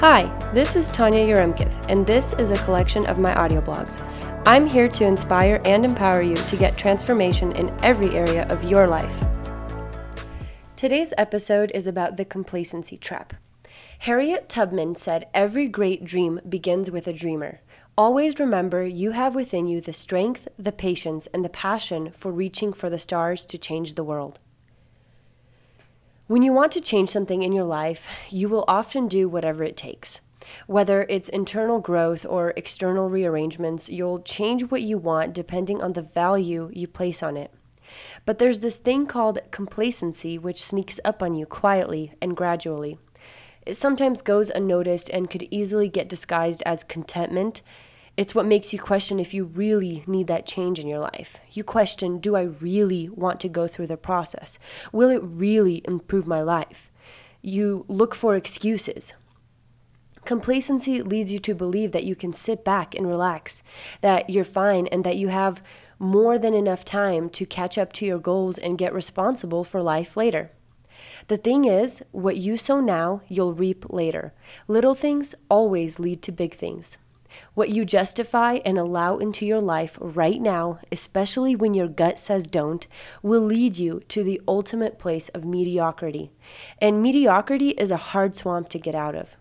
Hi, this is Tanya Yaremkiv, and this is a collection of my audio blogs. I'm here to inspire and empower you to get transformation in every area of your life. Today's episode is about the complacency trap. Harriet Tubman said, "Every great dream begins with a dreamer. Always remember you have within you the strength, the patience, and the passion for reaching for the stars to change the world." When you want to change something in your life, you will often do whatever it takes. Whether it's internal growth or external rearrangements, you'll change what you want depending on the value you place on it. But there's this thing called complacency which sneaks up on you quietly and gradually. It sometimes goes unnoticed and could easily get disguised as contentment. It's what makes you question if you really need that change in your life. You question, do I really want to go through the process? Will it really improve my life? You look for excuses. Complacency leads you to believe that you can sit back and relax, that you're fine, and that you have more than enough time to catch up to your goals and get responsible for life later. The thing is, what you sow now, you'll reap later. Little things always lead to big things. What you justify and allow into your life right now, especially when your gut says don't, will lead you to the ultimate place of mediocrity. And mediocrity is a hard swamp to get out of.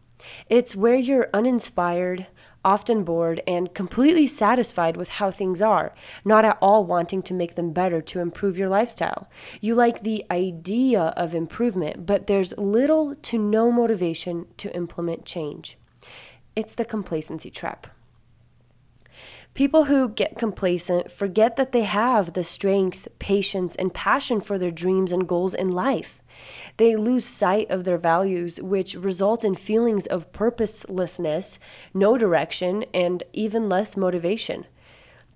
It's where you're uninspired, often bored, and completely satisfied with how things are, not at all wanting to make them better to improve your lifestyle. You like the idea of improvement, but there's little to no motivation to implement change. It's the complacency trap. People who get complacent forget that they have the strength, patience, and passion for their dreams and goals in life. They lose sight of their values, which results in feelings of purposelessness, no direction, and even less motivation.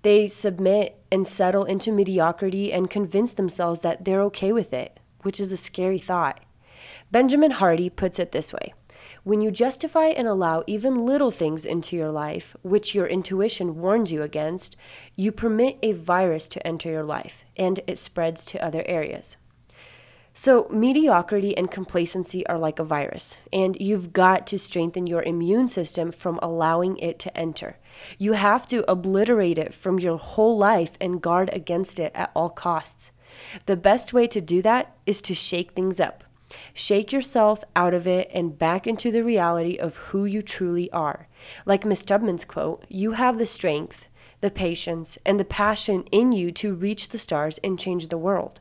They submit and settle into mediocrity and convince themselves that they're okay with it, which is a scary thought. Benjamin Hardy puts it this way. When you justify and allow even little things into your life, which your intuition warns you against, you permit a virus to enter your life, and it spreads to other areas. So mediocrity and complacency are like a virus, and you've got to strengthen your immune system from allowing it to enter. You have to obliterate it from your whole life and guard against it at all costs. The best way to do that is to shake things up. Shake yourself out of it and back into the reality of who you truly are. Like Miss Tubman's quote, you have the strength, the patience, and the passion in you to reach the stars and change the world.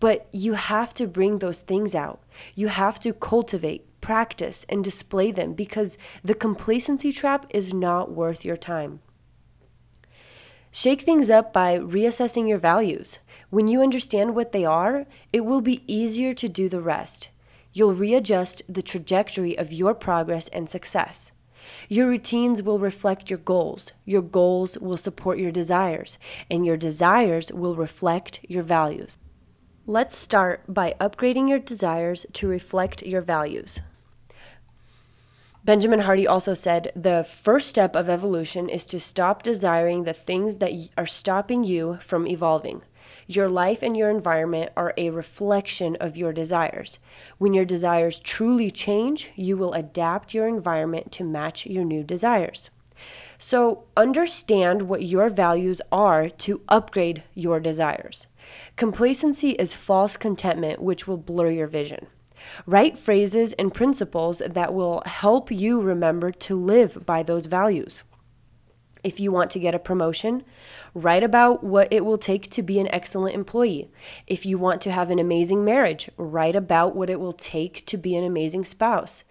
But you have to bring those things out. You have to cultivate, practice, and display them because the complacency trap is not worth your time. Shake things up by reassessing your values. When you understand what they are, it will be easier to do the rest. You'll readjust the trajectory of your progress and success. Your routines will reflect your goals will support your desires, and your desires will reflect your values. Let's start by upgrading your desires to reflect your values. Benjamin Hardy also said, the first step of evolution is to stop desiring the things that are stopping you from evolving. Your life and your environment are a reflection of your desires. When your desires truly change, you will adapt your environment to match your new desires. So understand what your values are to upgrade your desires. Complacency is false contentment, which will blur your vision. Write phrases and principles that will help you remember to live by those values. If you want to get a promotion, write about what it will take to be an excellent employee. If you want to have an amazing marriage, write about what it will take to be an amazing spouse.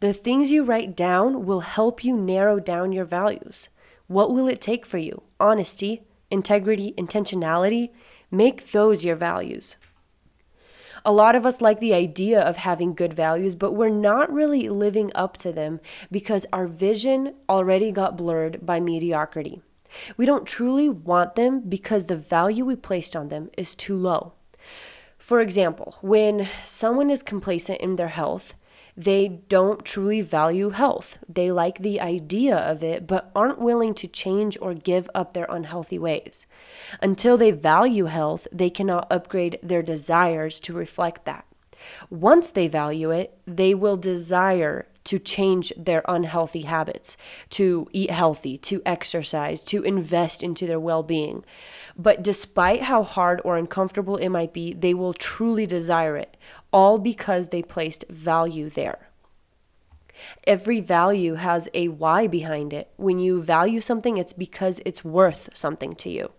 The things you write down will help you narrow down your values. What will it take for you? Honesty, integrity, intentionality. Make those your values. A lot of us like the idea of having good values, but we're not really living up to them because our vision already got blurred by mediocrity. We don't truly want them because the value we placed on them is too low. For example, when someone is complacent in their health, they don't truly value health. They like the idea of it, but aren't willing to change or give up their unhealthy ways. Until they value health, they cannot upgrade their desires to reflect that. Once they value it, they will desire to change their unhealthy habits, to eat healthy, to exercise, to invest into their well-being. But despite how hard or uncomfortable it might be, they will truly desire it, all because they placed value there. Every value has a why behind it. When you value something, it's because it's worth something to you.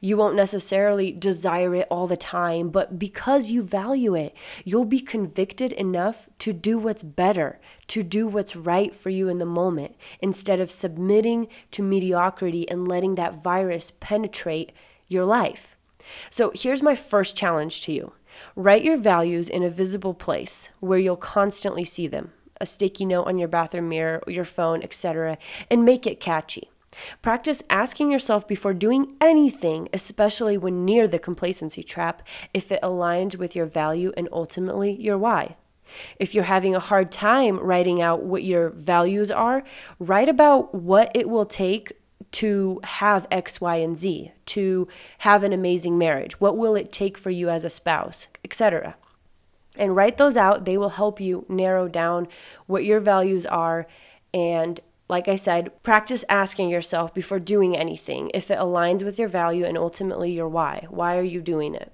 You won't necessarily desire it all the time, but because you value it, you'll be convicted enough to do what's better, to do what's right for you in the moment, instead of submitting to mediocrity and letting that virus penetrate your life. So here's my first challenge to you. Write your values in a visible place where you'll constantly see them. A sticky note on your bathroom mirror, your phone, etc., and make it catchy. Practice asking yourself before doing anything, especially when near the complacency trap, if it aligns with your value and ultimately your why. If you're having a hard time writing out what your values are, write about what it will take to have X, Y, and Z, to have an amazing marriage. What will it take for you as a spouse, etc.? And write those out. They will help you narrow down what your values are. And like I said, practice asking yourself before doing anything if it aligns with your value and ultimately your why. Why are you doing it?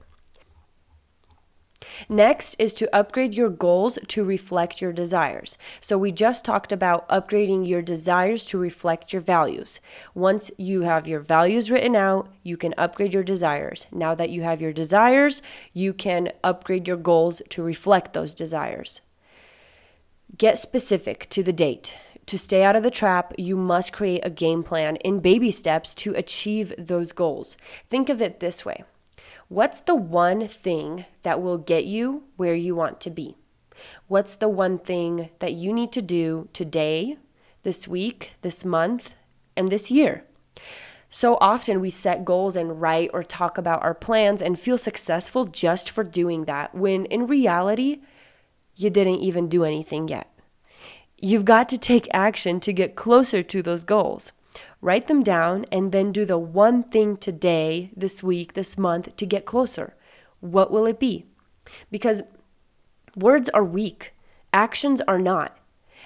Next is to upgrade your goals to reflect your desires. So we just talked about upgrading your desires to reflect your values. Once you have your values written out, you can upgrade your desires. Now that you have your desires, you can upgrade your goals to reflect those desires. Get specific to the date. To stay out of the trap, you must create a game plan in baby steps to achieve those goals. Think of it this way. What's the one thing that will get you where you want to be? What's the one thing that you need to do today, this week, this month, and this year? So often we set goals and write or talk about our plans and feel successful just for doing that, when in reality, you didn't even do anything yet. You've got to take action to get closer to those goals. Write them down and then do the one thing today, this week, this month to get closer. What will it be? Because words are weak. Actions are not.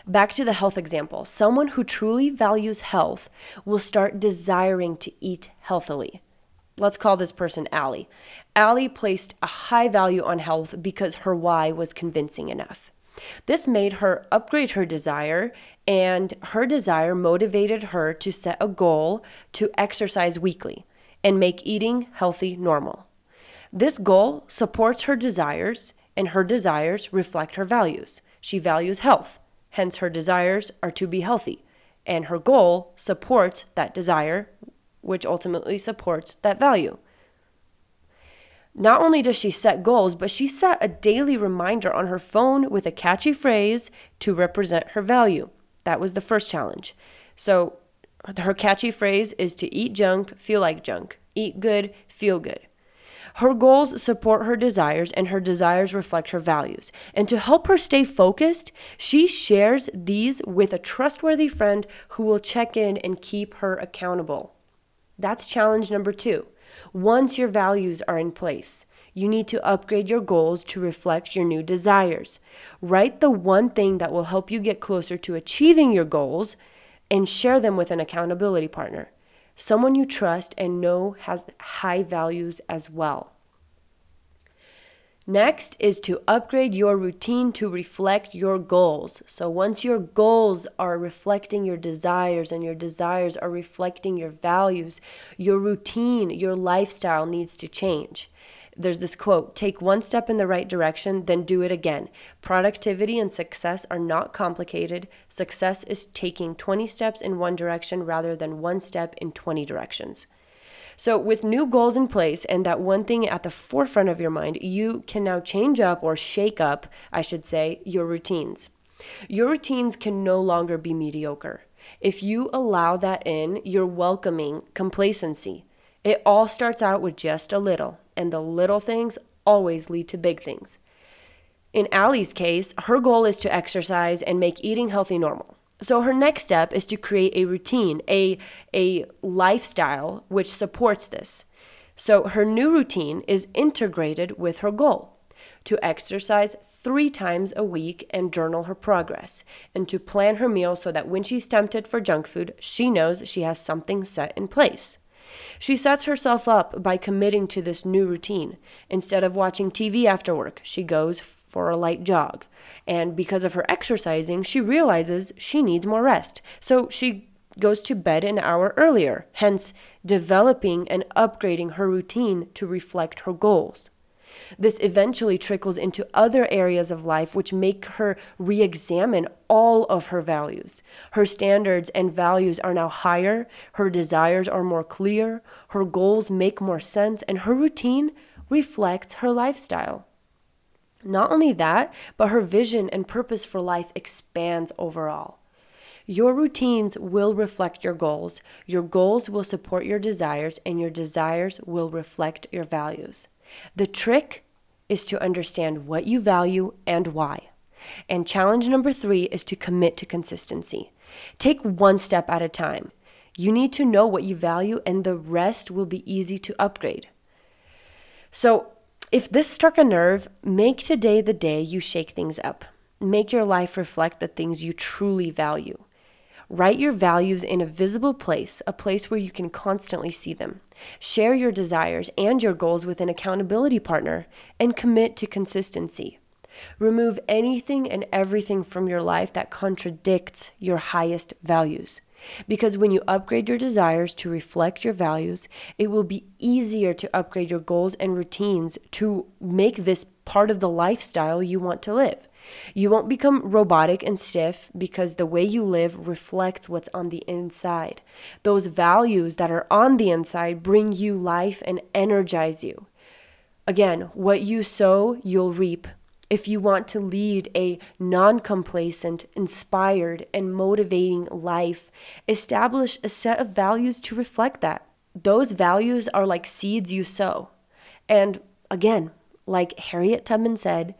Back to the health example. Someone who truly values health will start desiring to eat healthily. Let's call this person Allie. Allie placed a high value on health because her why was convincing enough. This made her upgrade her desire, and her desire motivated her to set a goal to exercise weekly and make eating healthy normal. This goal supports her desires, and her desires reflect her values. She values health, hence her desires are to be healthy, and her goal supports that desire, which ultimately supports that value. Not only does she set goals, but she set a daily reminder on her phone with a catchy phrase to represent her value. That was the first challenge. So her catchy phrase is to eat junk, feel like junk, eat good, feel good. Her goals support her desires, and her desires reflect her values. And to help her stay focused, she shares these with a trustworthy friend who will check in and keep her accountable. That's challenge number 2. Once your values are in place, you need to upgrade your goals to reflect your new desires. Write the one thing that will help you get closer to achieving your goals and share them with an accountability partner, someone you trust and know has high values as well. Next is to upgrade your routine to reflect your goals. So once your goals are reflecting your desires and your desires are reflecting your values, your routine, your lifestyle needs to change. There's this quote, "Take one step in the right direction, then do it again. Productivity and success are not complicated. Success is taking 20 steps in one direction rather than one step in 20 directions." So with new goals in place and that one thing at the forefront of your mind, you can now change up or shake up, I should say, your routines. Your routines can no longer be mediocre. If you allow that in, you're welcoming complacency. It all starts out with just a little, and the little things always lead to big things. In Allie's case, her goal is to exercise and make eating healthy normal. So her next step is to create a routine, a lifestyle which supports this. So her new routine is integrated with her goal. to exercise 3 times a week and journal her progress, and to plan her meals so that when she's tempted for junk food, she knows she has something set in place. She sets herself up by committing to this new routine. Instead of watching TV after work, she goes for a light jog. And because of her exercising, she realizes she needs more rest. So she goes to bed an hour earlier, hence developing and upgrading her routine to reflect her goals. This eventually trickles into other areas of life which make her re-examine all of her values. Her standards and values are now higher, her desires are more clear, her goals make more sense, and her routine reflects her lifestyle. Not only that, but her vision and purpose for life expands overall. Your routines will reflect your goals will support your desires, and your desires will reflect your values. The trick is to understand what you value and why. And challenge number 3 is to commit to consistency. Take one step at a time. You need to know what you value, and the rest will be easy to upgrade. So if this struck a nerve, make today the day you shake things up. Make your life reflect the things you truly value. Write your values in a visible place, a place where you can constantly see them. Share your desires and your goals with an accountability partner, and commit to consistency. Remove anything and everything from your life that contradicts your highest values. Because when you upgrade your desires to reflect your values, it will be easier to upgrade your goals and routines to make this part of the lifestyle you want to live. You won't become robotic and stiff because the way you live reflects what's on the inside. Those values that are on the inside bring you life and energize you. Again, what you sow, you'll reap. If you want to lead a non-complacent, inspired, and motivating life, establish a set of values to reflect that. Those values are like seeds you sow. And again, like Harriet Tubman said,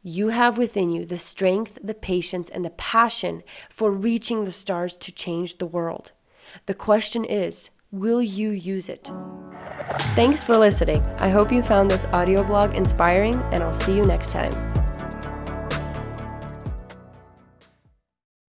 you have within you the strength, the patience, and the passion for reaching the stars to change the world. The question is, will you use it? Thanks for listening. I hope you found this audio blog inspiring, and I'll see you next time.